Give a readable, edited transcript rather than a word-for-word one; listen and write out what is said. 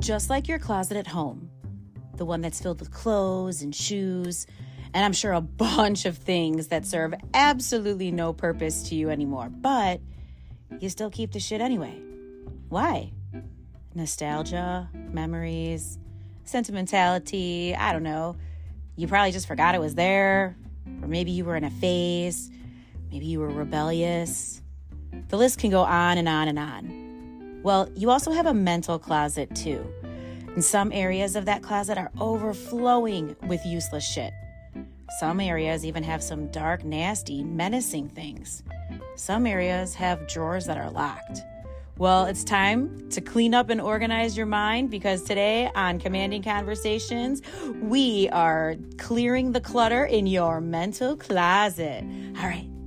Just like your closet at home, the one that's filled with clothes and shoes, and I'm sure a bunch of things that serve absolutely no purpose to you anymore, but you still keep the shit anyway. Why? Nostalgia, memories, sentimentality, I don't know. You probably just forgot it was there, or maybe you were in a phase, maybe you were rebellious. The list can go on and on and on. Well, you also have a mental closet too. And some areas of that closet are overflowing with useless shit. Some areas even have some dark, nasty, menacing things. Some areas have drawers that are locked. Well, it's time to clean up and organize your mind, because today on Commanding Conversations, we are clearing the clutter in your mental closet. All right,